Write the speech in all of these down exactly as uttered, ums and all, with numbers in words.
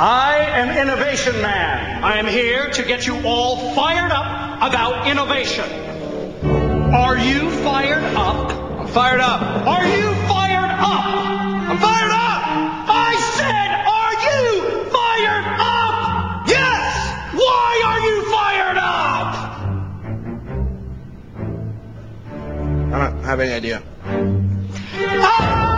I am Innovation Man. I am here to get you all fired up about innovation. Are you fired up? I'm fired up. Are you fired up? I'm fired up! I said, are you fired up? Yes! Why are you fired up? I don't have any idea. Ah!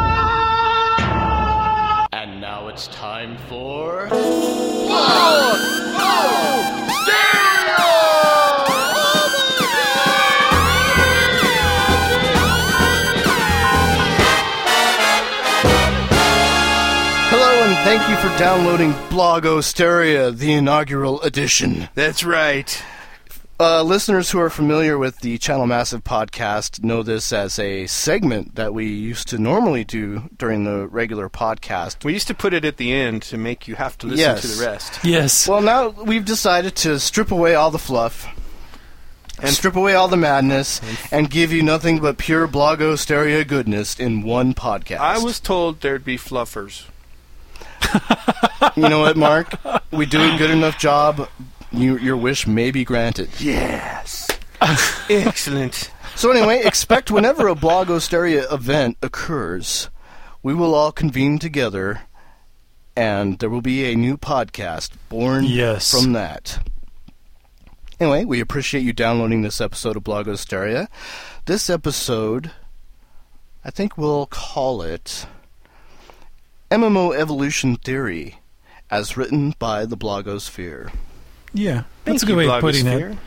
And now it's time for... Whoa! Whoa! Thank you for downloading Blogosteria, the inaugural edition. That's right. Uh, listeners who are familiar with the Channel Massive podcast know this as a segment that we used to normally do during the regular podcast. We used to put it at the end to make you have to listen yes. to the rest. Yes. Well, now we've decided to strip away all the fluff, and strip away all the madness, and give you nothing but pure Blogosteria goodness in one podcast. I was told there'd be fluffers. You know what, Mark? We do a good enough job, you, your wish may be granted. Yes. Excellent. So anyway, expect whenever a Blogosteria event occurs, we will all convene together, and there will be a new podcast born yes. from that. Anyway, we appreciate you downloading this episode of Blogosteria. This episode, I think we'll call it... M M O Evolution Theory, as written by the Blogosphere. Yeah, that's Thank a good way Blogosphere. Of putting it.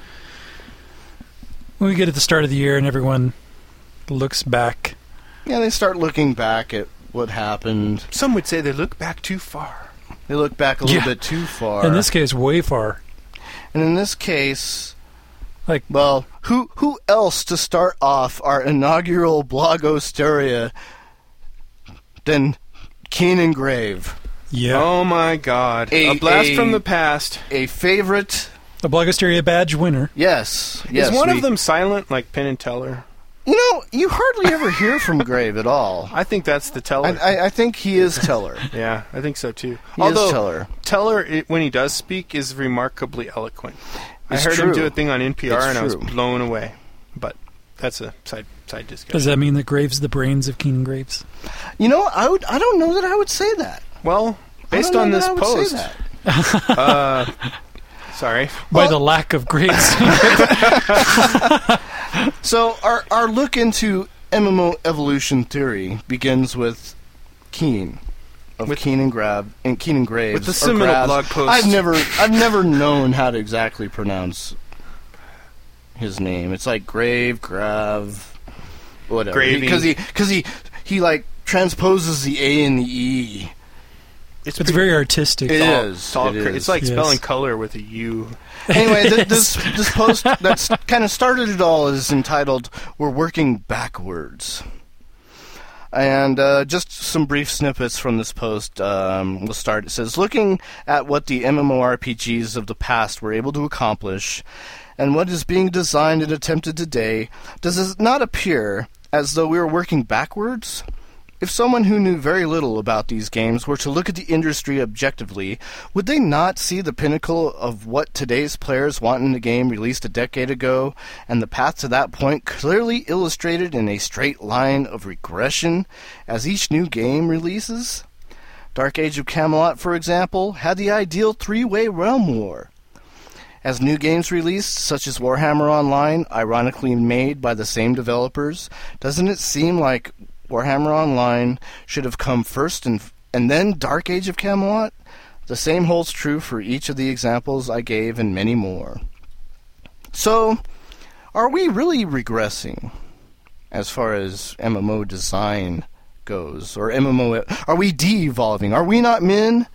When we get at the start of the year and everyone looks back. Yeah, they start looking back at what happened. Some would say they look back too far. They look back a little yeah. bit too far. In this case, way far. And in this case... Like, well, who who else to start off our inaugural Blogosteria than... Kenan Grave. Yeah. Oh my God. A, a blast a, from the past. A favorite. A Blogosteria badge winner. Yes. yes Is one we, of them silent like Penn and Teller? You know, you hardly ever hear from Grave at all. I think that's the Teller. I, I, I think he is Teller. Yeah, I think so too. He Although, is Teller. Teller, it, when he does speak, is remarkably eloquent. It's I heard true. him do a thing on N P R it's and true. I was blown away. But that's a side side discussion. Does that mean that Graves the brains of Keen and Graves? You know, I would. I don't know that I would say that. Well, based on this post, uh, sorry, by well, the lack of Graves. So our our look into M M O evolution theory begins with Keen of with Keen and Grab and Keen and Graves with the seminal blog post. I've never I've never known how to exactly pronounce his name. It's like Grave, Grav, whatever. Because he, because he, he, he like transposes the A and the E. It's, it's very artistic. It, all, is. It's all it cra- is. It's like yes. spelling color with a U. Anyway, th- this this post that's kind of started it all is entitled "We're Working Backwards," and uh, just some brief snippets from this post. Um, we'll start. It says, "Looking at what the MMORPGs of the past were able to accomplish, and what is being designed and attempted today, does it not appear as though we are working backwards? If someone who knew very little about these games were to look at the industry objectively, would they not see the pinnacle of what today's players want in a game released a decade ago, and the path to that point clearly illustrated in a straight line of regression as each new game releases? Dark Age of Camelot, for example, had the ideal three-way realm war. As new games released, such as Warhammer Online, ironically made by the same developers, doesn't it seem like Warhammer Online should have come first and and then Dark Age of Camelot? The same holds true for each of the examples I gave and many more. So, are we really regressing as far as M M O design goes? Or M M O... Are we de-evolving? Are we not men?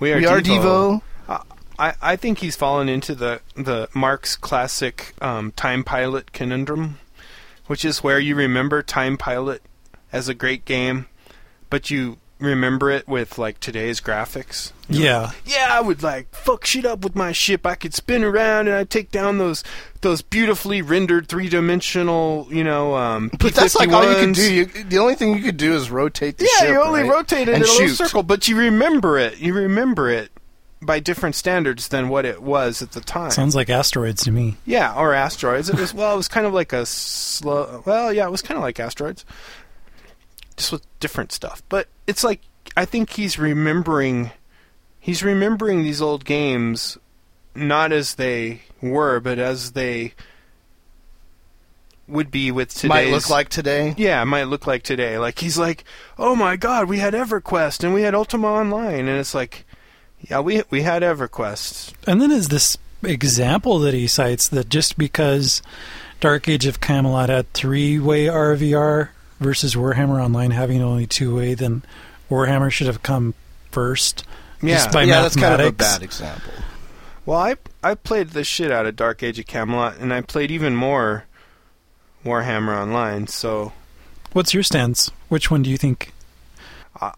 We are, we are devo. devo. I, I think he's fallen into the, the Marx classic um, Time Pilot conundrum, which is where you remember Time Pilot as a great game, but you remember it with, like, today's graphics. You're yeah. Like, yeah, I would, like, fuck shit up with my ship. I could spin around and I'd take down those those beautifully rendered three-dimensional, you know, um, P fifty-ones. But that's, like, all you can do. You, the only thing you could do is rotate the yeah, ship, Yeah, you only right? rotate it and in shoot. a little circle, but you remember it. You remember it. by different standards than what it was at the time. Sounds like asteroids to me. Yeah, or asteroids. It was well, it was kind of like a slow. Well, yeah, it was kind of like asteroids, just with different stuff. But it's like I think he's remembering, he's remembering these old games, not as they were, but as they would be with today's... Might look like today? Yeah, might look like today. Like, he's like, oh my god, we had EverQuest, and we had Ultima Online, and it's like, yeah, we we had EverQuest. And then is this example that he cites that just because Dark Age of Camelot had three-way R V R versus Warhammer Online having only two-way, then Warhammer should have come first, yeah. just by yeah, mathematics. Yeah, that's kind of a bad example. Well, I, I played the shit out of Dark Age of Camelot, and I played even more Warhammer Online, so... What's your stance? Which one do you think? I,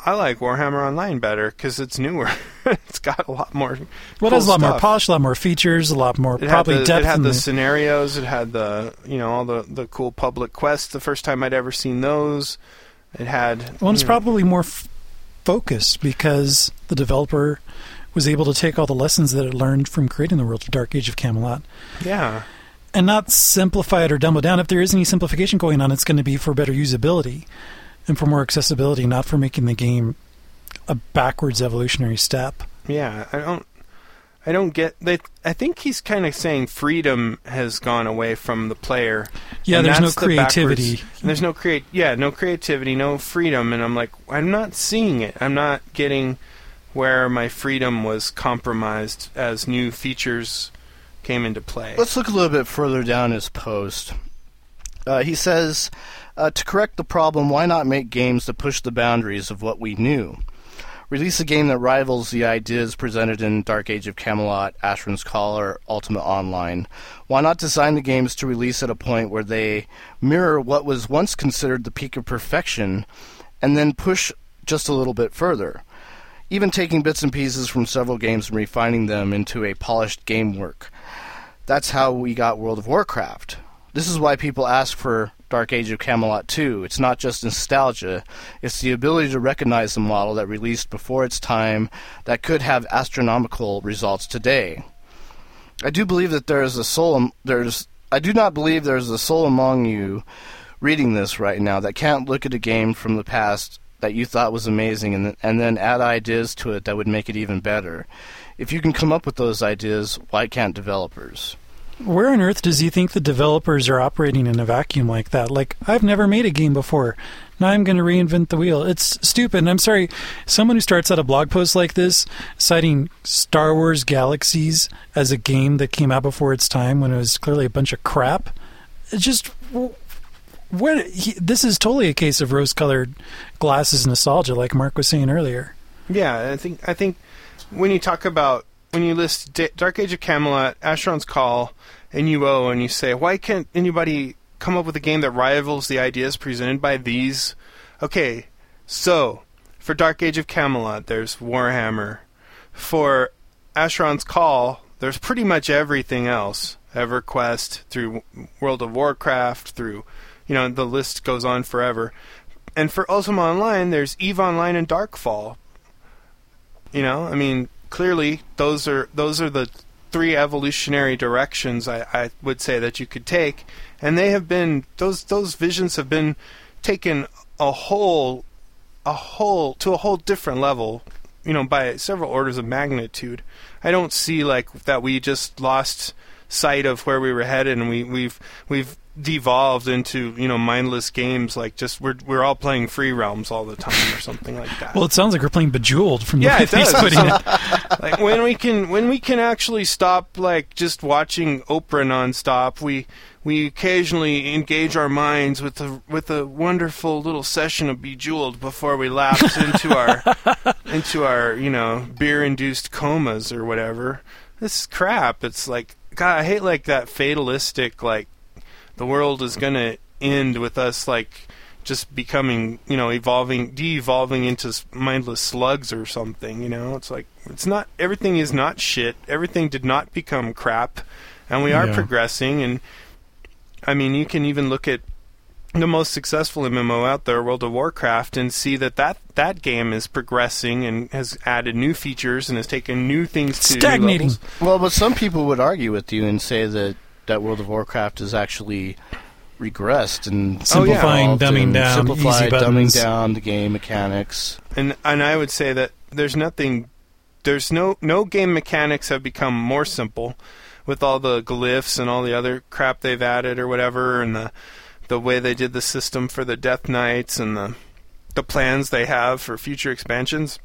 I like Warhammer Online better, because it's newer. It's got a lot more Well, cool it has a lot stuff. more polish, a lot more features, a lot more it probably the, depth. It had the, the scenarios, it had the, you know, all the, the cool public quests, the first time I'd ever seen those. It had... Well, it's know. probably more f- focused, because the developer was able to take all the lessons that it learned from creating the world of Dark Age of Camelot. Yeah. And not simplify it or dumb it down. If there is any simplification going on, it's going to be for better usability and for more accessibility, not for making the game a backwards evolutionary step. Yeah, I don't I don't get... They, I think he's kind of saying freedom has gone away from the player. Yeah, there's no creativity. The there's no create. Yeah, no creativity, no freedom. And I'm like, I'm not seeing it. I'm not getting where my freedom was compromised as new features came into play. Let's look a little bit further down his post. Uh, he says, uh, to correct the problem, why not make games that push the boundaries of what we knew? Release a game that rivals the ideas presented in Dark Age of Camelot, Asheron's Call, or Ultima Online. Why not design the games to release at a point where they mirror what was once considered the peak of perfection, and then push just a little bit further? Even taking bits and pieces from several games and refining them into a polished gamework. That's how we got World of Warcraft. This is why people ask for Dark Age of Camelot two. It's not just nostalgia, it's the ability to recognize the model that released before its time that could have astronomical results today. I do believe that there is a soul there's I do not believe there is a soul among you reading this right now that can't look at a game from the past that you thought was amazing and, and then add ideas to it that would make it even better. If you can come up with those ideas, why can't developers? Where on earth does he think the developers are operating in a vacuum like that? Like, I've never made a game before. Now I'm going to reinvent the wheel. It's stupid. I'm sorry. Someone who starts out a blog post like this, citing Star Wars Galaxies as a game that came out before its time when it was clearly a bunch of crap, it's just... What, he, this is totally a case of rose-colored glasses nostalgia, like Mark was saying earlier. Yeah, I think... I think when you talk about, when you list D- Dark Age of Camelot, Asheron's Call, and U O, and you say, why can't anybody come up with a game that rivals the ideas presented by these? Okay, so, for Dark Age of Camelot, there's Warhammer. For Asheron's Call, there's pretty much everything else. EverQuest, through World of Warcraft, through, you know, the list goes on forever. And for Ultima Online, there's Eve Online and Darkfall. You know, I mean, clearly those are those are the three evolutionary directions I, I would say that you could take, and they have been those those visions have been taken a whole a whole to a whole different level, you know, by several orders of magnitude. I don't see like that we just lost sight of where we were headed, and we we've we've devolved into, you know, mindless games like just we're we're all playing Free Realms all the time or something like that. Well, it sounds like we're playing Bejeweled from the yeah, way it he's does. putting it. Like when we can when we can actually stop like just watching Oprah nonstop, we we occasionally engage our minds with a with a wonderful little session of Bejeweled before we lapse into our into our, you know, beer induced comas or whatever. This is crap. It's like, God, I hate like that fatalistic like the world is going to end with us, like, just becoming, you know, evolving, de-evolving into mindless slugs or something, you know? It's like, it's not, everything is not shit. Everything did not become crap, and we are yeah. progressing, and, I mean, you can even look at the most successful M M O out there, World of Warcraft, and see that that, that game is progressing and has added new features and has taken new things to stagnating. New levels. Well, but some people would argue with you and say that, that World of Warcraft is actually regressed and simplifying, oh, yeah. dumbing and down, simplified, dumbing down the game mechanics. And and I would say that there's nothing, there's no no game mechanics have become more simple with all the glyphs and all the other crap they've added or whatever, and the the way they did the system for the Death Knights and the the plans they have for future expansions.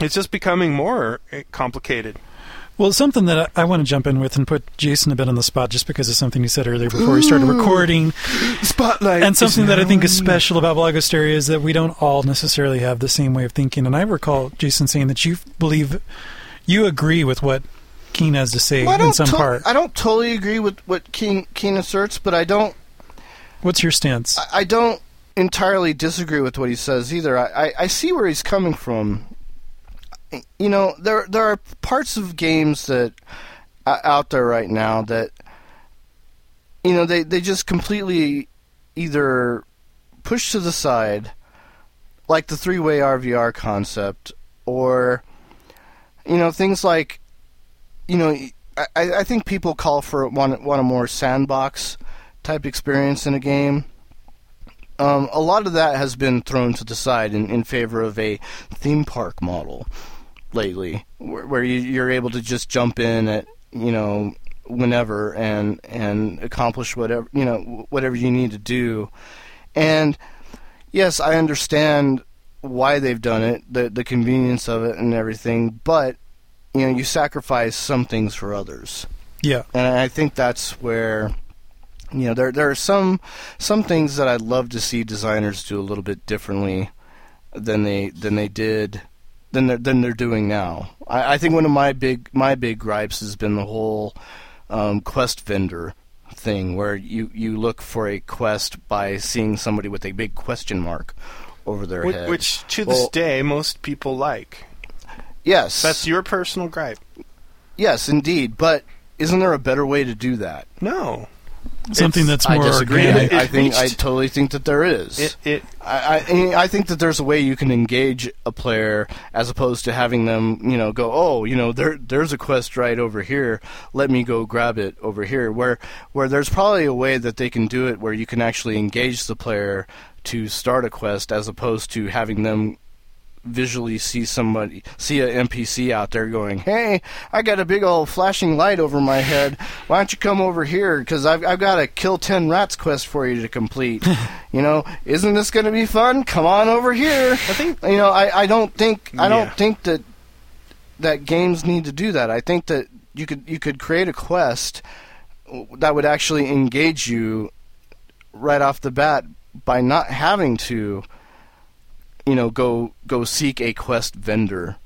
It's just becoming more complicated. Well, something that I, I want to jump in with and put Jason a bit on the spot just because of something he said earlier before Ooh, we started recording. Spotlight. And something that I think is special about Blogosteria is that we don't all necessarily have the same way of thinking. And I recall Jason saying that you believe, you agree with what Keen has to say well, in some to- part. I don't totally agree with what Keen, Keen asserts, but I don't. What's your stance? I, I don't entirely disagree with what he says either. I, I, I see where he's coming from. You know, there there are parts of games that are out there right now that, you know, they, they just completely either push to the side, like the three-way R V R concept, or, you know, things like, you know, I, I think people call for want, want a more sandbox-type experience in a game. Um, a lot of that has been thrown to the side in, in favor of a theme park model lately, where, where you, you're able to just jump in at, you know, whenever and and accomplish whatever, you know, whatever you need to do. And yes, I understand why they've done it, the the convenience of it and everything, but you know, you sacrifice some things for others. Yeah. And I think that's where, you know, there there are some some things that I'd love to see designers do a little bit differently than they than they did. Than they're, than they're doing now. I, I think one of my big my big gripes has been the whole um, quest vendor thing, where you, you look for a quest by seeing somebody with a big question mark over their which, head. Which, to well, this day, most people like. Yes. That's your personal gripe. Yes, indeed. But isn't there a better way to do that? No. Something it's, that's more organic. I, I think I totally think that there is. It, it, I, I I think that there's a way you can engage a player as opposed to having them, you know, go, oh, you know, there there's a quest right over here. Let me go grab it over here. Where where there's probably a way that they can do it where you can actually engage the player to start a quest as opposed to having them visually see somebody, see an N P C out there going, hey, I got a big old flashing light over my head. Why don't you come over here? Because I've, I've got a kill ten rats quest for you to complete. You know, isn't this going to be fun? Come on over here. I think, you know, I, I don't think I yeah. don't think that that games need to do that. I think that you could you could create a quest that would actually engage you right off the bat by not having to, you know, go go seek a quest vendor,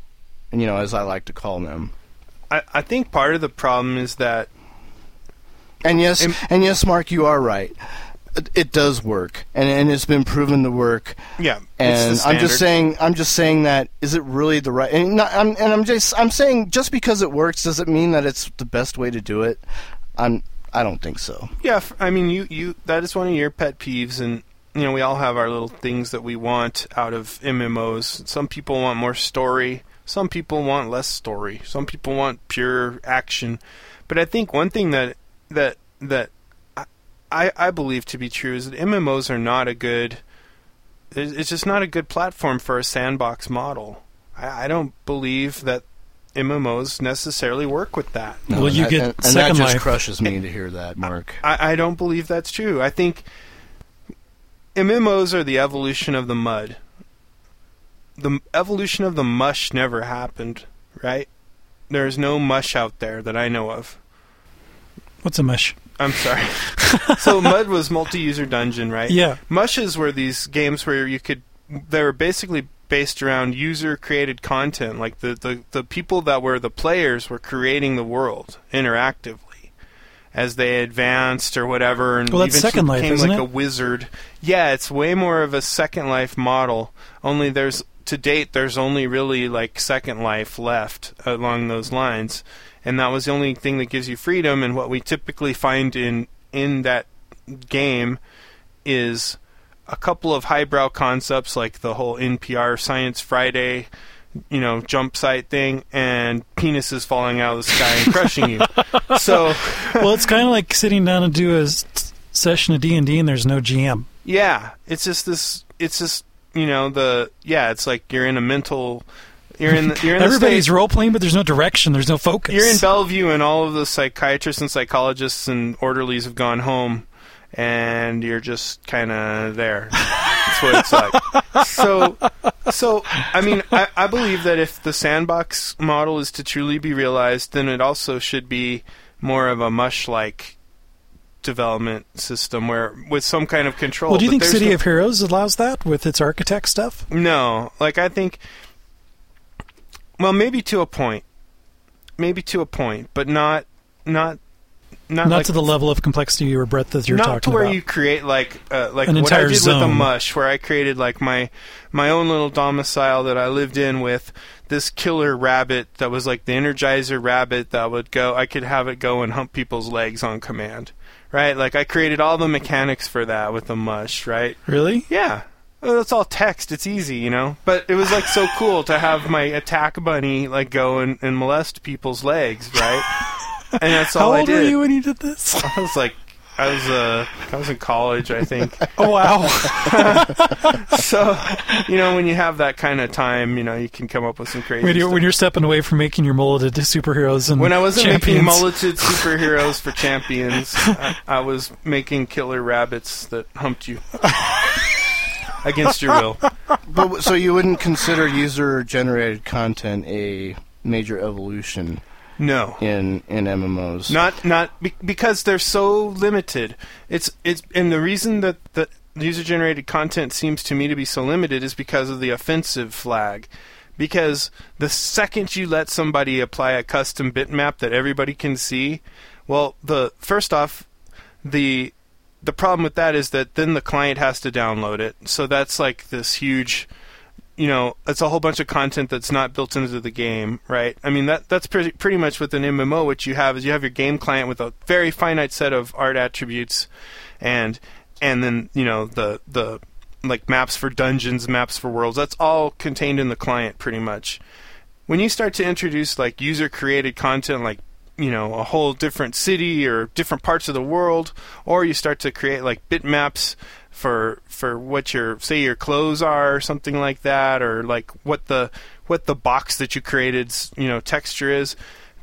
and you know, as I like to call them. I, I think part of the problem is that, and yes, and, and yes, Mark, you are right. It, it does work, and and it's been proven to work. Yeah, and it's the I'm just saying, I'm just saying that is it really the right? And, not, I'm, and I'm just I'm saying just because it works, does it mean that it's the best way to do it? I'm I don't think so. Yeah, I mean, you, you that is one of your pet peeves, and you know, we all have our little things that we want out of M M Os. Some people want more story. Some people want less story. Some people want pure action. But I think one thing that that that I I believe to be true is that M M Os are not a good. It's just not a good platform for a sandbox model. I, I don't believe that M M Os necessarily work with that. No, well, you I, get and, and Second Life. That just crushes me to hear that, Mark. I, I don't believe that's true. I think M M Os are the evolution of the mud. The evolution of the mush never happened, right? There is no mush out there that I know of. What's a mush? I'm sorry. So mud was multi-user dungeon, right? Yeah. Mushes were these games where you could... They were basically based around user-created content. Like, the, the, the people that were the players were creating the world interactively as they advanced or whatever, and well, that's eventually Second Life, became isn't like it? A wizard. Yeah, it's way more of a Second Life model. Only there's to date there's only really like Second Life left along those lines, and that was the only thing that gives you freedom. And what we typically find in in that game is a couple of highbrow concepts like the whole N P R Science Friday, you know, jump site thing, and penises falling out of the sky and crushing you. So, well, it's kind of like sitting down and do a session of D and D and there's no G M. Yeah, it's just this. It's just you know the yeah. It's like you're in a mental. You're in. The, you're in Everybody's role playing, but there's no direction. There's no focus. You're in Bellevue, and all of the psychiatrists and psychologists and orderlies have gone home, and you're just kind of there. That's what it's like. So, so I mean, I, I believe that if the sandbox model is to truly be realized, then it also should be more of a mush-like development system where with some kind of control. Well, do you think City no, of Heroes allows that with its architect stuff? No, like I think. Well, maybe to a point, maybe to a point, but not, not, not, not like, to the level of complexity or breadth that you're talking about. Not to where about. you create like, uh, like An what I did zone. with the mush, where I created like my, my own little domicile that I lived in with this killer rabbit that was like the Energizer rabbit that would go. I could have it go and hump people's legs on command, right? Like I created all the mechanics for that with the mush, right? Really? Yeah. That's all text. It's easy, you know. But it was like so cool to have my attack bunny like go and, and molest people's legs, right? And that's all I did. How old were you when you did this? I was like, I was uh, I was in college, I think. Oh wow! So you know, when you have that kind of time, you know, you can come up with some crazy. When you're, when you're stepping away from making your mulleted superheroes and when I wasn't champions. making mulleted superheroes for champions, I, I was making killer rabbits that humped you. Against your will. But, so you wouldn't consider user-generated content a major evolution? No. In in M M Os, not not be, because they're so limited. It's it's and the reason that the user-generated content seems to me to be so limited is because of the offensive flag. Because the second you let somebody apply a custom bitmap that everybody can see, well, the first off, the The problem with that is that then the client has to download it. So that's like this huge, you know, it's a whole bunch of content that's not built into the game, right? I mean, that that's pretty, pretty much with an M M O. What you have is you have your game client with a very finite set of art attributes and and then, you know, the, the like maps for dungeons, maps for worlds. That's all contained in the client pretty much. When you start to introduce like user-created content like you know, a whole different city or different parts of the world, or you start to create like bitmaps for for what your say your clothes are or something like that, or like what the what the box that you created's, you know, texture is.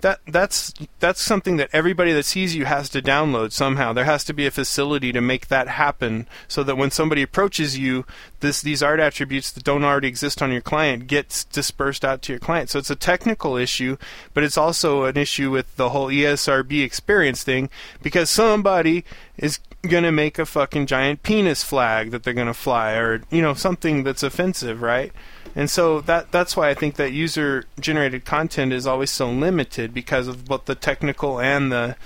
That that's that's something that everybody that sees you has to download somehow. There has to be a facility to make that happen so that when somebody approaches you, this these art attributes that don't already exist on your client gets dispersed out to your client. So it's a technical issue, but it's also an issue with the whole E S R B experience thing because somebody is going to make a fucking giant penis flag that they're going to fly or, you know, something that's offensive, right? And so that that's why I think that user-generated content is always so limited because of both the technical and the...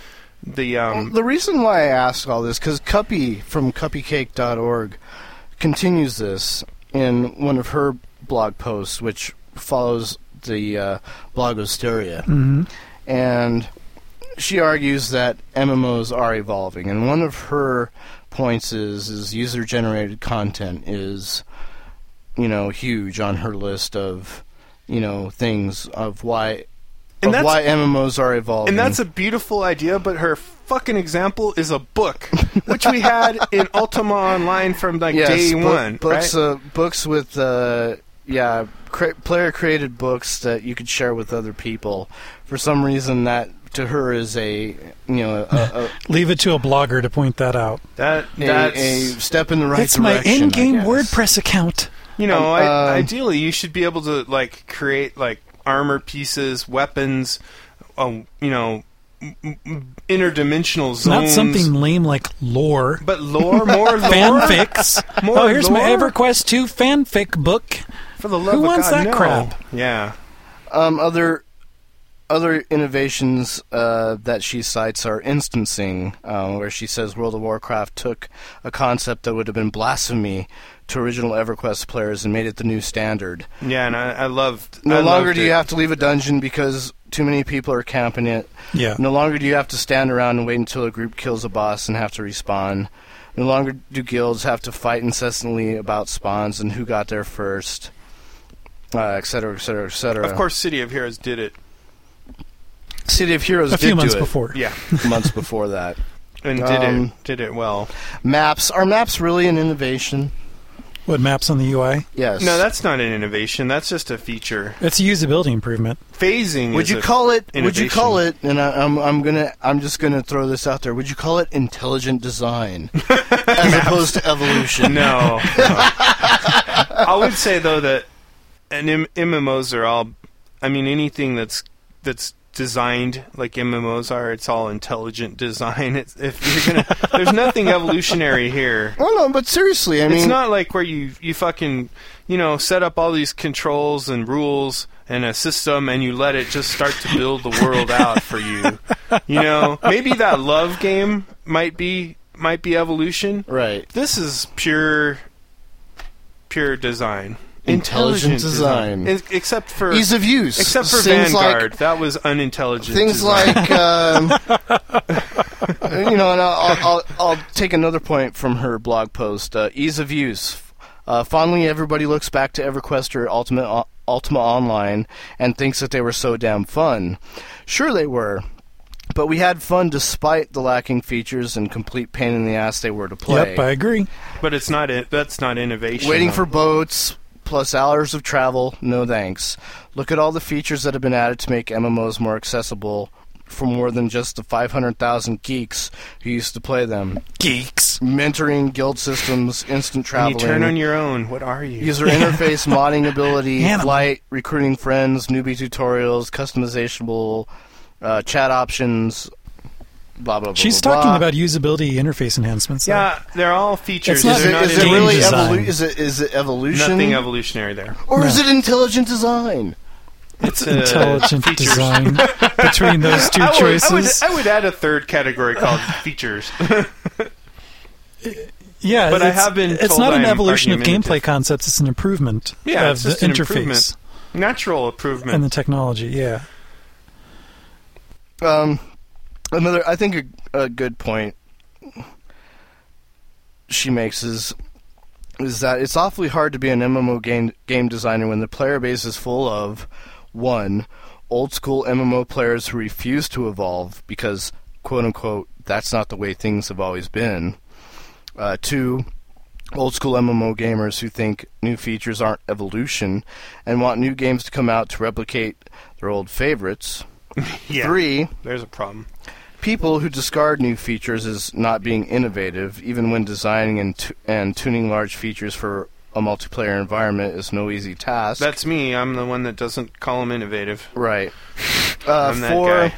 The um well, the reason why I ask all this, because Cuppy from cuppy cake dot org continues this in one of her blog posts, which follows the uh, Blogosteria. Mm-hmm. And she argues that M M Os are evolving. And one of her points is, is user-generated content is... you know, huge on her list of, you know, things of why and of why M M Os are evolving. And that's a beautiful idea, but her fucking example is a book, which we had in Ultima Online from, like, yes, day book, one, books, right? Uh, books with, uh, yeah, cra- player-created books that you could share with other people. For some reason, that... to her is a, you know... A, a, leave it to a blogger to point that out. That that's, a, a step in the right that's direction. It's my in-game WordPress account. You know, um, I, um, ideally, you should be able to, like, create, like, armor pieces, weapons, um, you know, interdimensional zones. Not something lame like lore. But lore, more lore. Fanfics. More oh, here's lore? My EverQuest two fanfic book. For the love Who of wants God, that no. crap? Yeah. Um, other... Other innovations uh, that she cites are instancing, uh, where she says World of Warcraft took a concept that would have been blasphemy to original EverQuest players and made it the new standard. Yeah, and I, I loved No I longer loved do it. you have to leave a dungeon because too many people are camping it. Yeah. No longer do you have to stand around and wait until a group kills a boss and have to respawn. No longer do guilds have to fight incessantly about spawns and who got there first, uh, et cetera, et cetera, et cetera. Of course, City of Heroes did it. City of Heroes did do it. A few months before. Yeah, months before that. And did um, it did it well. Maps. Are maps really an innovation? What, maps on the U I? Yes. No, that's not an innovation. That's just a feature. It's a usability improvement. Phasing. Would is you a call it? Innovation. Would you call it? And I, I'm I'm gonna I'm just gonna throw this out there. Would you call it intelligent design as opposed to evolution? No. no. I would say though that and M- MMOs are all. I mean, anything that's that's designed like M M Os are, it's all intelligent design. It's, if you're gonna, there's nothing evolutionary here. Well, no, but seriously, I mean, it's not like where you you fucking you know set up all these controls and rules and a system and you let it just start to build the world out for you. You know, maybe that love game might be might be evolution. Right. This is pure pure design. Intelligent, intelligent design. design. Except for... Ease of use. Except for things Vanguard. Like, that was unintelligent Things design. Like... Um, you know, and I'll, I'll, I'll take another point from her blog post. Uh, ease of use. Uh, fondly, everybody looks back to EverQuest or Ultima, Ultima Online and thinks that they were so damn fun. Sure they were, but we had fun despite the lacking features and complete pain in the ass they were to play. Yep, I agree. But it's not that's not innovation. Waiting for boats... plus hours of travel, no thanks. Look at all the features that have been added to make M M Os more accessible for more than just the five hundred thousand geeks who used to play them. Geeks. Mentoring, guild systems, instant traveling. You turn on your own. What are you? User interface, modding ability, Animal. Flight, recruiting friends, newbie tutorials, customizable uh, chat options, blah, blah, blah, She's blah, talking blah. about usability interface enhancements. Though. Yeah, they're all features. Not, they're is, not it, is it really evolu- is it, is it evolution? Nothing evolutionary there. Or no. Is it intelligent design? It's, it's intelligent design between those two I would, choices. I would, I would add a third category called features. Yeah, but I have been. It's not an I'm evolution of gameplay concepts. It's an improvement yeah, of the interface, natural improvement, and the technology. Yeah. Um. Another, I think a, a good point she makes is is that it's awfully hard to be an M M O game game designer when the player base is full of one, old school M M O players who refuse to evolve because quote unquote that's not the way things have always been. Uh, two, old school M M O gamers who think new features aren't evolution and want new games to come out to replicate their old favorites. Yeah, three, there's a problem. People who discard new features as not being innovative, even when designing and tu- and tuning large features for a multiplayer environment, is no easy task. That's me. I'm the one that doesn't call them innovative. Right. Uh, I'm that four, guy.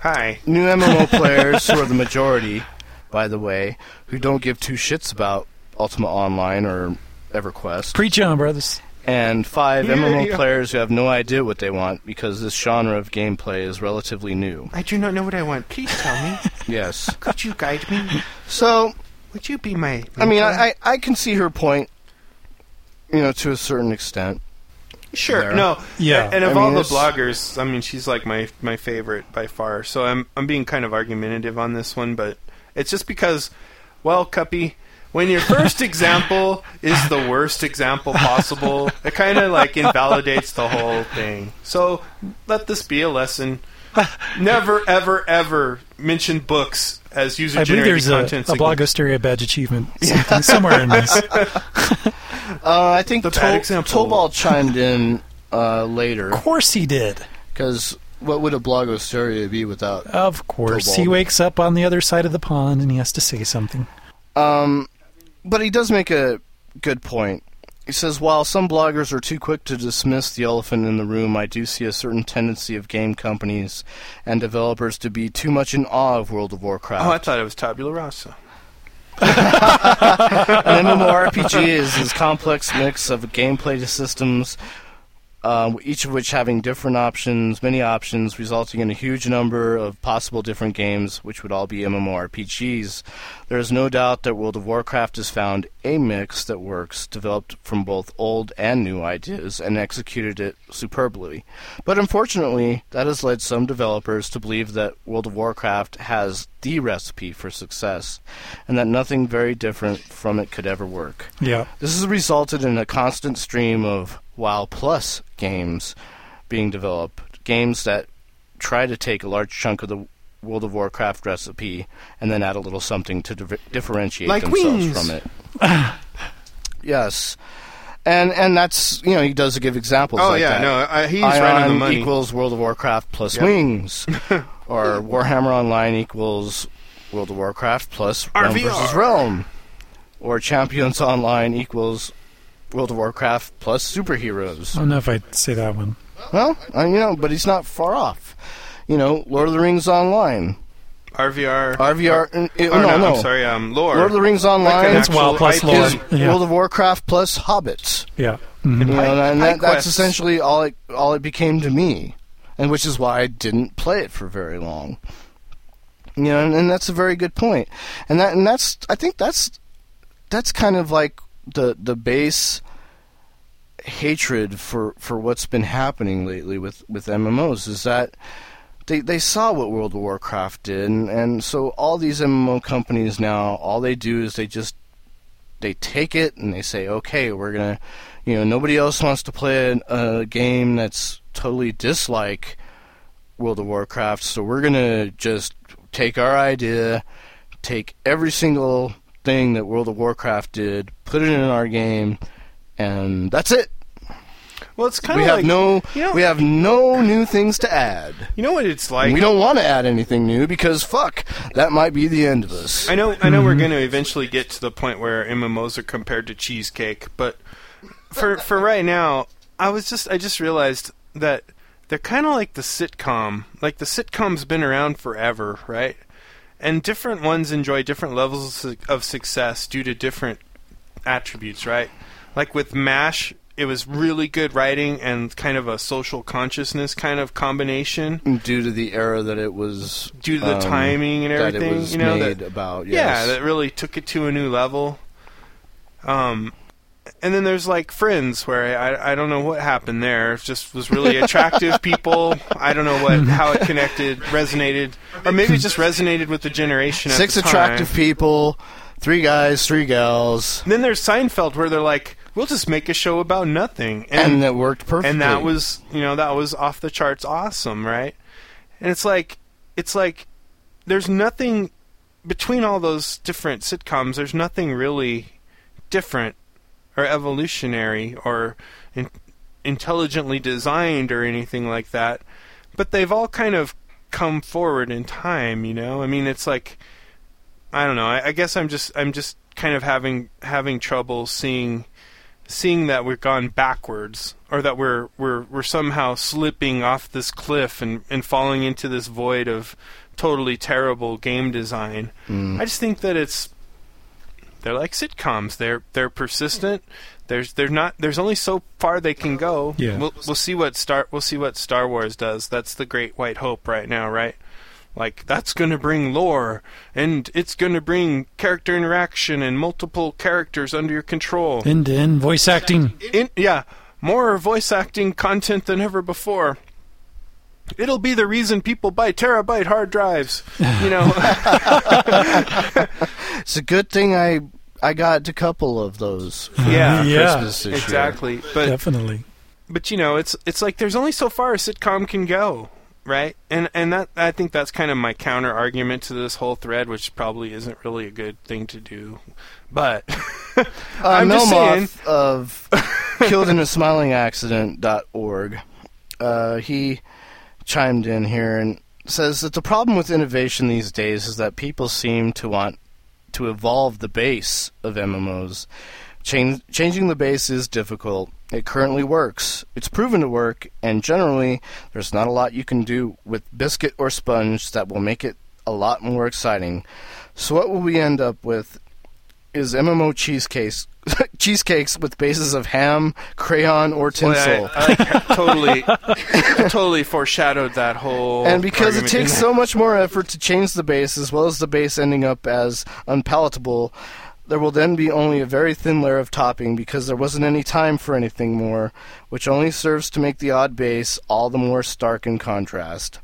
Hi. New M M O players, who are the majority, by the way, who don't give two shits about Ultima Online or EverQuest. Preach on, brothers. And five, yeah, M M O yeah. players who have no idea what they want because this genre of gameplay is relatively new. I do not know what I want. Please tell me. Yes. Could you guide me? So... Would you be my... my I mean, I, I I can see her point, you know, to a certain extent. Sure. There. No. Yeah. And of I mean, all the bloggers, I mean, she's like my, my favorite by far. So I'm I'm being kind of argumentative on this one, but it's just because, well, Cuppy... When your first example is the worst example possible, it kind of like invalidates the whole thing. So let this be a lesson. Never, ever, ever mention books as user-generated content. I believe there's a, a Blogosteria badge achievement somewhere in this. uh, I think Tol- Tobal chimed in uh, later. Of course he did. Because... What would a Blogosteria be without Of course. Tobal? He wakes up on the other side of the pond and he has to say something. Um... But he does make a good point. He says, while some bloggers are too quick to dismiss the elephant in the room, I do see a certain tendency of game companies and developers to be too much in awe of World of Warcraft. Oh, I thought it was Tabula Rasa. An M M O R P G is this complex mix of gameplay systems, uh, each of which having different options, many options, resulting in a huge number of possible different games, which would all be MMORPGs. There is no doubt that World of Warcraft has found a mix that works, developed from both old and new ideas, and executed it superbly. But unfortunately, that has led some developers to believe that World of Warcraft has the recipe for success, and that nothing very different from it could ever work. Yeah. This has resulted in a constant stream of WoW Plus games being developed, games that try to take a large chunk of the World of Warcraft recipe and then add a little something to di- differentiate like themselves wings. From it. Yes. And and that's, you know, he does give examples oh, like yeah, that. Oh, yeah, no, uh, he's Ion right on the money. Equals World of Warcraft plus yep. wings. Or Warhammer Online equals World of Warcraft plus Realm versus. Realm. Or Champions Online equals World of Warcraft plus superheroes. I don't know if I'd say that one. Well, I, you know, but he's not far off. You know, Lord of the Rings Online. R V R. R V R. Uh, it, oh, no, no. I'm sorry, um, lore. Lord of the Rings Online. It's WoW plus lore. Is yeah. World of Warcraft plus Hobbits. Yeah. Mm-hmm. And, I, and that, that's essentially all it, all it became to me, and which is why I didn't play it for very long. You know, and, and that's a very good point. And that, and that's, I think that's, that's kind of like the the base hatred for, for what's been happening lately with, with M M Os is that. They they saw what World of Warcraft did, and, and so all these M M O companies now, all they do is they just, they take it and they say, okay, we're going to, you know, nobody else wants to play a, a game that's totally dislike World of Warcraft, so we're going to just take our idea, take every single thing that World of Warcraft did, put it in our game, and that's it. Well, it's kind of like... No, you know, we have no new things to add. You know what it's like? We don't want to add anything new because, fuck, that might be the end of us. I know I know mm-hmm. we're going to eventually get to the point where M M Os are compared to cheesecake, but for for right now, I was just I just realized that they're kind of like the sitcom. Like, the sitcom's been around forever, right? And different ones enjoy different levels of success due to different attributes, right? Like with MASH... It was really good writing and kind of a social consciousness kind of combination. Due to the era that it was... Due to the um, timing and everything. That it was you know, made that, about, yes. Yeah, that really took it to a new level. Um, and then there's like Friends, where I, I don't know what happened there. It just was really attractive people. I don't know what how it connected, resonated. Or maybe it just resonated with the generation at the time. Six attractive people, three guys, three gals. And then there's Seinfeld, where they're like, we'll just make a show about nothing. And, and that worked perfectly. And that was, you know, that was off the charts awesome, right? And it's like, it's like, there's nothing, between all those different sitcoms, there's nothing really different or evolutionary or in, intelligently designed or anything like that. But they've all kind of come forward in time, you know? I mean, it's like, I don't know. I, I guess I'm just, I'm just kind of having, having trouble seeing... Seeing that we've gone backwards, or that we're we're we're somehow slipping off this cliff and, and falling into this void of totally terrible game design, mm. I just think that it's they're like sitcoms. They're they're persistent. There's they're not. There's only so far they can go. Yeah. We'll we'll see what Star we'll see what Star Wars does. That's the Great White Hope right now, right? Like, that's going to bring lore, and it's going to bring character interaction and multiple characters under your control. End-to-end voice acting. In, yeah, more voice acting content than ever before. It'll be the reason people buy terabyte hard drives, you know. It's a good thing I I got a couple of those for yeah, Christmas yeah, this exactly. year. But, Definitely. But, you know, it's it's like there's only so far a sitcom can go. Right, and and that I think that's kind of my counter argument to this whole thread, which probably isn't really a good thing to do. But uh, I'm just saying of killed in a smiling accident dot org, uh, he chimed in here and says that the problem with innovation these days is that people seem to want to evolve the base of M M Os. Change, changing the base is difficult. It currently works. It's proven to work, and generally, there's not a lot you can do with biscuit or sponge that will make it a lot more exciting. So what will we end up with is M M O cheesecake, cheesecakes with bases of ham, crayon, or tinsel. Well, I, I, I totally, I totally foreshadowed that whole. And because it takes so much more effort to change the base, as well as the base ending up as unpalatable, there will then be only a very thin layer of topping because there wasn't any time for anything more, which only serves to make the odd base all the more stark in contrast.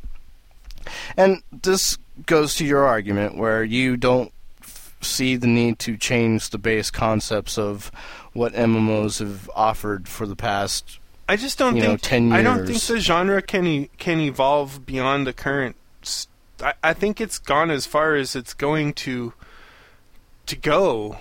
And this goes to your argument where you don't f- see the need to change the base concepts of what M M Os have offered for the past. I just don't you think know, ten years. I don't think the genre can e- can evolve beyond the current. St- I I think it's gone as far as it's going to. to go,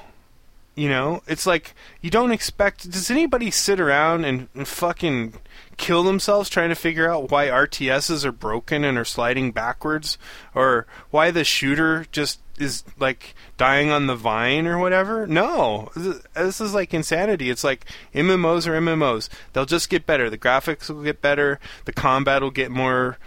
you know? It's like, you don't expect... Does anybody sit around and, and fucking kill themselves trying to figure out why R T Ss are broken and are sliding backwards? Or why the shooter just is, like, dying on the vine or whatever? No! This is like insanity. It's like, M M Os are M M Os. They'll just get better. The graphics will get better. The combat will get more,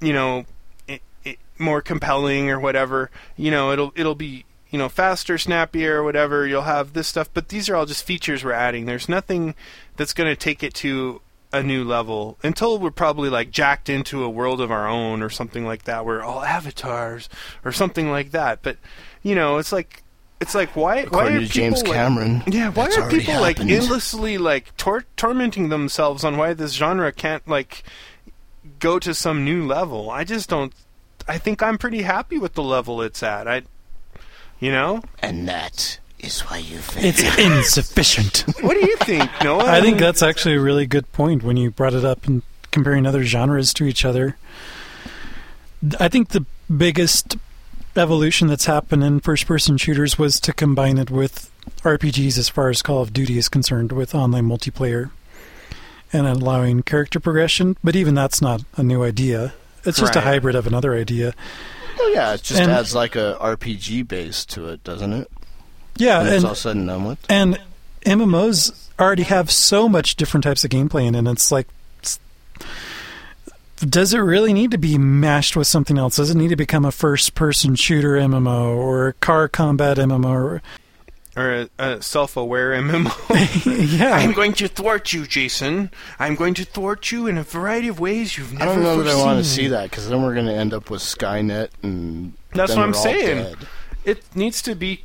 you know, it, it, more compelling or whatever. You know, it'll it'll be... you know, faster, snappier, whatever, you'll have this stuff, but these are all just features we're adding. There's nothing that's going to take it to a new level until we're probably, like, jacked into a world of our own or something like that, where all avatars or something like that. But, you know, it's like, it's like, why, According why are to James people, Cameron, like, yeah, why are people, happened. like, endlessly, like, tor- tormenting themselves on why this genre can't, like, go to some new level? I just don't, I think I'm pretty happy with the level it's at. I, You know? And that is why you think it's insufficient. What do you think, Noah? I think that's actually a really good point when you brought it up and comparing other genres to each other. I think the biggest evolution that's happened in first-person shooters was to combine it with R P Gs as far as Call of Duty is concerned, with online multiplayer and allowing character progression. But even that's not a new idea. It's just right. a hybrid of another idea. Well, yeah, it just and, adds like a R P G base to it, doesn't it? Yeah, and, it's all said and done with. And M M Os already have so much different types of gameplay in it. And it's like, it's, does it really need to be mashed with something else? Does it need to become a first-person shooter M M O or a car combat M M O? Or, or a, a self-aware M M O? Yeah, I'm going to thwart you, Jason. I'm going to thwart you in a variety of ways you've never. I don't know that I want to see that, because then we're going to end up with Skynet, and that's what I'm saying. Dead. It needs to be.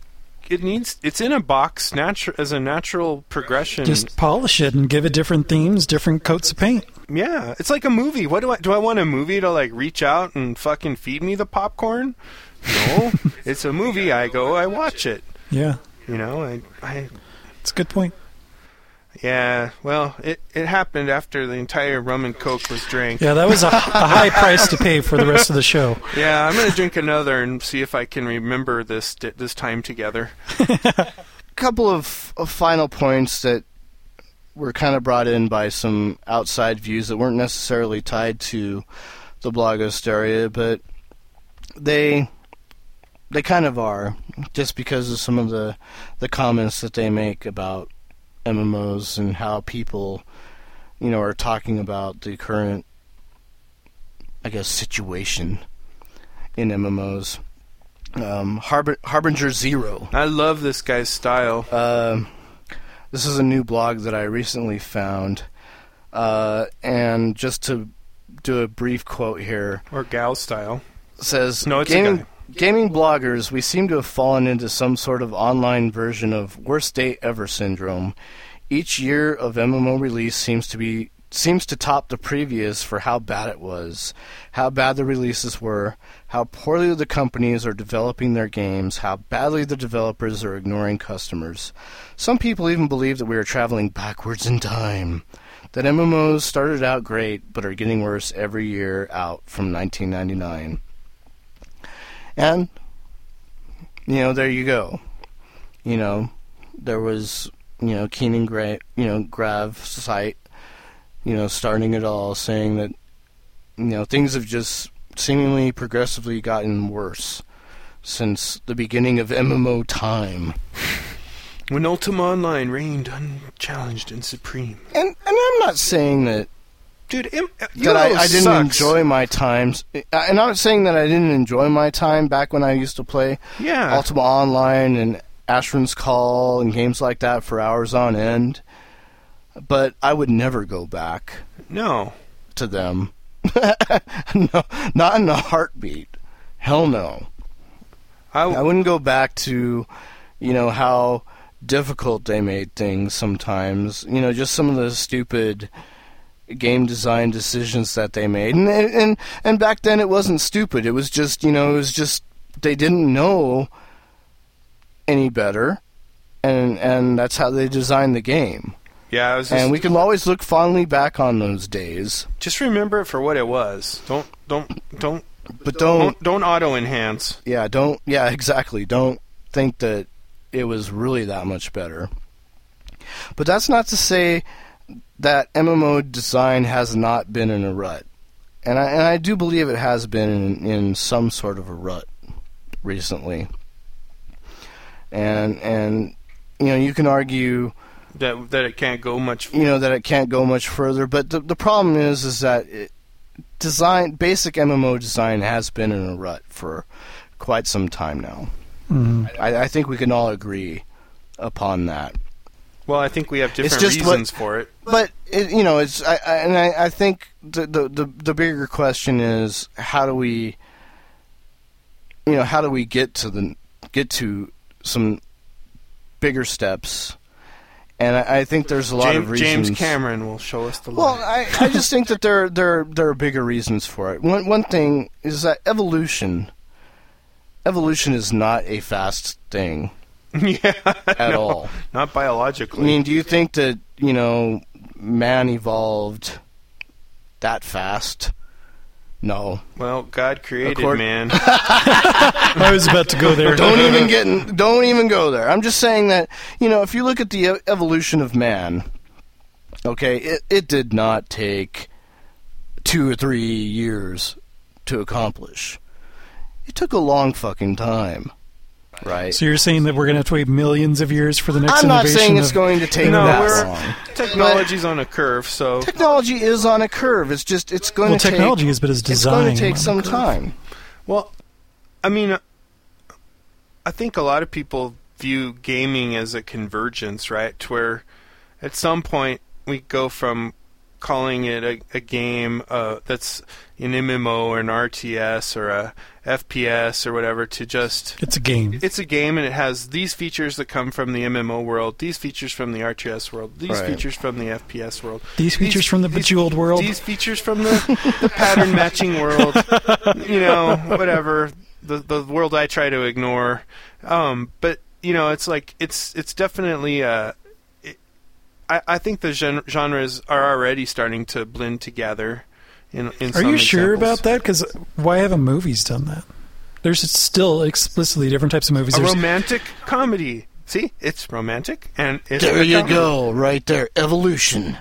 It needs. It's in a box, natu- as a natural progression. Just polish it and give it different themes, different coats of paint. Yeah, it's like a movie. What do I do? I want a movie to like reach out and fucking feed me the popcorn? No, it's a movie. I go. I watch it. Yeah. You know, I, I. It's a good point. Yeah, well, it, it happened after the entire rum and coke was drank. Yeah, that was a, a high price to pay for the rest of the show. Yeah, I'm gonna drink another and see if I can remember this this time together. A couple of, of final points that were kind of brought in by some outside views that weren't necessarily tied to the blogosteria, but they. They kind of are, just because of some of the, the comments that they make about M M Os and how people, you know, are talking about the current, I guess, situation in M M Os. Um, Harb- Harbinger Zero. I love this guy's style. Uh, this is a new blog that I recently found, uh, and just to do a brief quote here. Or gal style. Says, no, it's gaming- a guy. Gaming bloggers, we seem to have fallen into some sort of online version of worst day ever syndrome. Each year of M M O release seems to be seems to top the previous for how bad it was, how bad the releases were, how poorly the companies are developing their games, how badly the developers are ignoring customers. Some people even believe that we are traveling backwards in time, that M M Os started out great but are getting worse every year out from nineteen ninety-nine. And, you know, there you go. You know, there was, you know, Keenan Grave, you know, Grave's site, you know, starting it all, saying that, you know, things have just seemingly progressively gotten worse since the beginning of M M O time. When Ultima Online reigned unchallenged and supreme. And, and I'm not saying that... Dude, M- that I, I didn't sucks. enjoy my time. And I'm not saying that I didn't enjoy my time back when I used to play yeah. Ultima Online and Asheron's Call and games like that for hours on end, but I would never go back. No. To them. No, not in a heartbeat. Hell no. I, w- I wouldn't go back to, you know, how difficult they made things sometimes. You know, just some of the stupid game design decisions that they made. And and and back then it wasn't stupid. It was just, you know, it was just they didn't know any better, and and that's how they designed the game. Yeah, I was just, and we can always look fondly back on those days. Just remember it for what it was. Don't don't don't but don't don't, don't auto enhance. Yeah, don't yeah, exactly. Don't think that it was really that much better. But that's not to say that M M O design has not been in a rut. And I and I do believe it has been in, in some sort of a rut recently. And and you know, you can argue that that it can't go much further. You know, that it can't go much further, but the the problem is is that it, design basic M M O design has been in a rut for quite some time now. Mm-hmm. I, I think we can all agree upon that. Well, I think we have different reasons what, for it. But it, you know, it's I, I and I, I think the, the the the bigger question is how do we, you know, how do we get to the get to some bigger steps. And I, I think there's a lot James, of reasons. James Cameron will show us the light. Well, I, I just think that there, there, there are bigger reasons for it. One, one thing is that evolution, evolution is not a fast thing. Yeah, at no, all. Not biologically. I mean, do you think that, you know, man evolved that fast? No. Well, God created Accord- man. I was about to go there. Don't even get. In, don't even go there. I'm just saying that, you know, if you look at the evolution of man, okay, it it did not take two or three years to accomplish. It took a long fucking time. Right. So you're saying that we're going to have to wait millions of years for the next innovation? I'm not saying it's of, going to take no, that we're, long. Technology's but on a curve, so... Technology is on a curve. It's just, it's going well, to take... Well, technology is, but it's design. It's going to take some time. Well, I mean, I think a lot of people view gaming as a convergence, right? To where at some point we go from calling it a, a game uh, that's an M M O or an R T S or a F P S or whatever to just... It's a game. It's a game, and it has these features that come from the M M O world, these features from the R T S world, these right. features from the F P S world. These, these features from the Bejeweled world. These features from the, the pattern-matching world. You know, whatever. The the world I try to ignore. Um, but, you know, it's like, it's it's definitely... Uh, it, I, I think the gen- genres are already starting to blend together. In, in Are you sure examples. About that? Because why haven't movies done that? There's still explicitly different types of movies. A There's... romantic comedy. See, it's romantic and it's there. You comedy. Go right there. Evolution.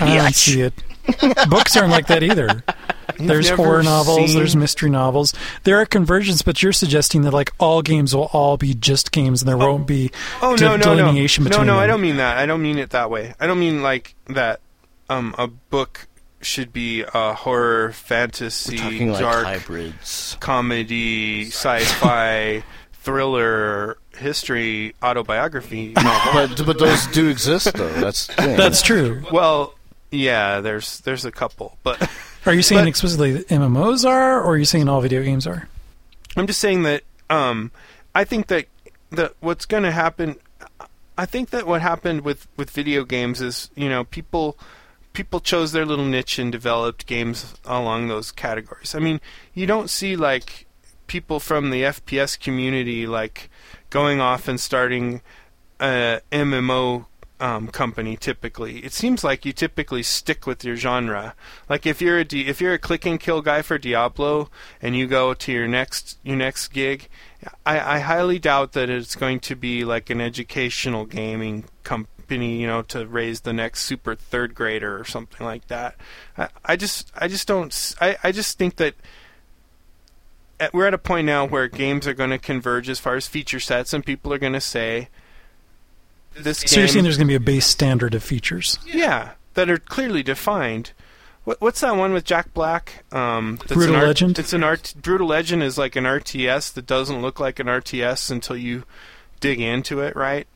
I don't see it. Books aren't like that either. You've there's horror novels, seen... there's mystery novels. There are conversions, but you're suggesting that like all games will all be just games and there oh. won't be oh, de- no, no, delineation no. between No, no, them. I don't mean that. I don't mean it that way. I don't mean like that um, a book should be a horror, fantasy, like dark, hybrids. Comedy, sci-fi, thriller, history, autobiography. But but those do exist, though. That's the thing. That's true. Well, yeah, there's there's a couple. But are you saying but, explicitly that M M Os are, or are you saying all video games are? I'm just saying that um, I think that that what's going to happen. I think that what happened with, with video games is, you know, people. People chose their little niche and developed games along those categories. I mean, you don't see, like, people from the F P S community, like, going off and starting a M M O um, company, typically. It seems like you typically stick with your genre. Like, if you're a, D- if you're a click-and-kill guy for Diablo and you go to your next your next gig, I, I highly doubt that it's going to be, like, an educational gaming company. You know, to raise the next super third grader or something like that. I, I just, I just don't. I, I just think that at, we're at a point now where games are going to converge as far as feature sets, and people are going to say, "This." So game, you're saying there's going to be a base standard of features? Yeah, that are clearly defined. What, what's that one with Jack Black? Um, that's Brutal an Legend. It's an art. Brutal Legend is like an R T S that doesn't look like an R T S until you dig into it, right?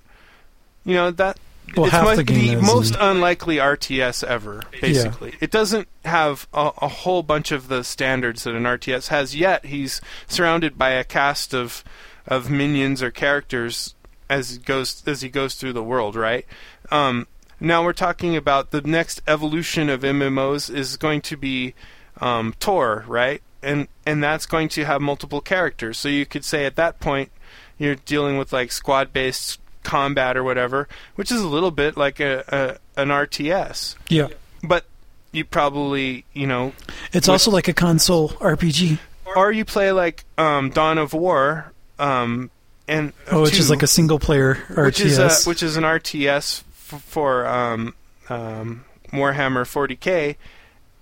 You know, that well, it's my, the, the most and... unlikely R T S ever, basically. Yeah. It doesn't have a, a whole bunch of the standards that an R T S has, yet he's surrounded by a cast of of minions or characters as he goes as he goes through the world, right? Um, now we're talking about the next evolution of M M Os is going to be um, Tor, right? And and that's going to have multiple characters. So you could say at that point you're dealing with like squad-based combat or whatever, which is a little bit like a, a an R T S. Yeah. But you probably, you know... It's with, also like a console R P G. Or you play like um, Dawn of War... Um, and oh, which two, is like a single-player R T S. Which is, a, which is an R T S f- for um, um, Warhammer forty K,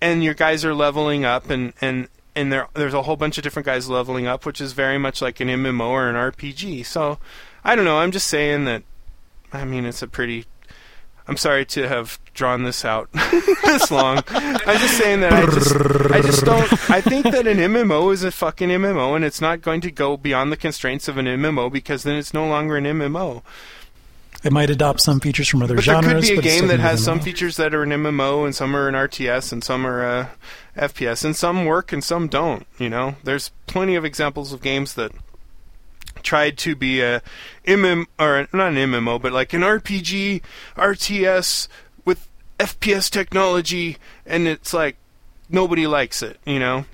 and your guys are leveling up, and, and, and there, there's a whole bunch of different guys leveling up, which is very much like an M M O or an R P G. So, I don't know, I'm just saying that, I mean, it's a pretty... I'm sorry to have drawn this out this long. I'm just saying that I just, I just don't... I think that an M M O is a fucking M M O, and it's not going to go beyond the constraints of an M M O because then it's no longer an M M O. It might adopt some features from other but genres. There could be a game that has some features that are an M M O, and some are an R T S, and some are uh, F P S, and some work and some don't, you know? There's plenty of examples of games that... tried to be a M M O, or not an M M O, but like an R P G, R T S with F P S technology, and it's like nobody likes it, you know?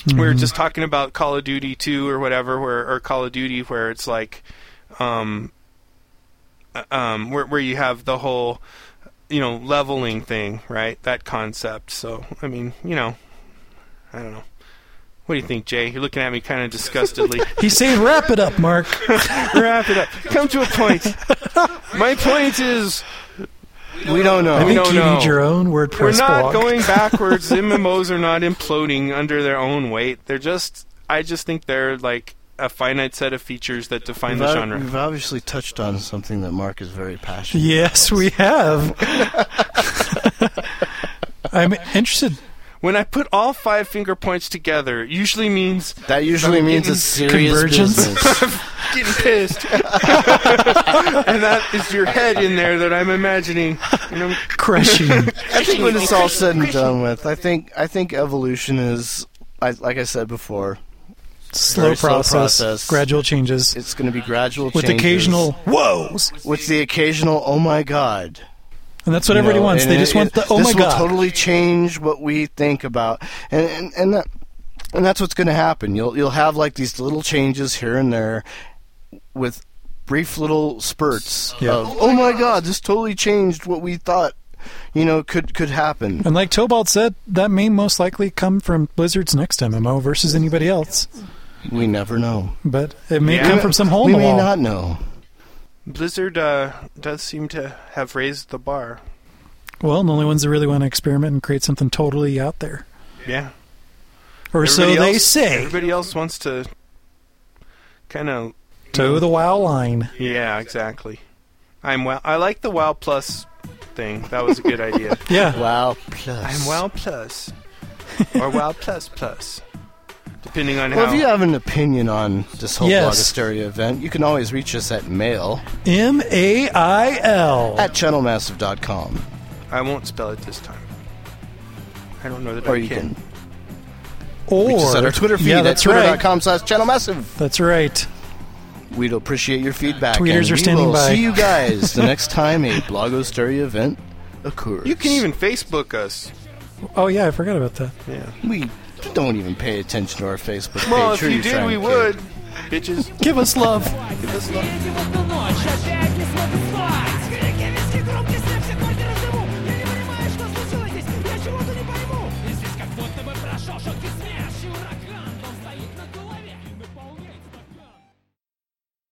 Mm-hmm. We were just talking about Call of Duty two or whatever, where or Call of Duty, where it's like, um, um, where where you have the whole, you know, leveling thing, right? That concept. So, I mean, you know, I don't know. What do you think, Jay? You're looking at me kind of disgustedly. He's saying, wrap it up, Mark. Wrap it up. Come to a point. My point is... We don't know. I think we don't you know. Need your own WordPress We're not blog. Going backwards. M M Os are not imploding under their own weight. They're just... I just think they're like a finite set of features that define we've the genre. We've obviously touched on something that Mark is very passionate yes, about. Yes, we have. I'm interested... When I put all five finger points together, it usually means... That usually means a serious convergence. Business. I'm getting pissed. And that is your head in there that I'm imagining. And I'm crushing. I think when it's all said and done with, I think I think evolution is, I, like I said before... Slow process, slow process, gradual changes. It's going to be gradual with changes. With occasional whoas. With the occasional, oh my god... And that's what you everybody know, wants. They just it, want the, oh my God. This will totally change what we think about. And and, and, that, and that's what's going to happen. You'll you'll have like these little changes here and there with brief little spurts yeah. of, oh my God, this totally changed what we thought, you know, could, could happen. And like Tobalt said, that may most likely come from Blizzard's next M M O versus anybody else. We never know. But it may yeah. come from some hole in the wall. We may not know. Blizzard uh, does seem to have raised the bar. Well, and the only ones that really want to experiment and create something totally out there. Yeah. Or everybody so else, they say. Everybody else wants to kind of... toe the WoW line. Yeah, exactly. I'm WoW. I like the WoW Plus thing. That was a good idea. Yeah. WoW Plus. I'm WoW Plus. Or WoW Plus Plus. Depending on well, how... Well, if you have an opinion on this whole yes. Blogosteria event, you can always reach us at mail... M A I L... at channel massive dot com. I won't spell it this time. I don't know that or I you can. can. Or... reach us at our Twitter feed yeah, that's at twitter.com right. slash channelmassive. That's right. We'd appreciate your feedback. Tweeters are standing by. See you guys the next time a Blogosteria event occurs. You can even Facebook us. Oh, yeah, I forgot about that. Yeah. We... don't even pay attention to our Facebook page. Well, if you did, we would. Bitches. Give us love. Give us love.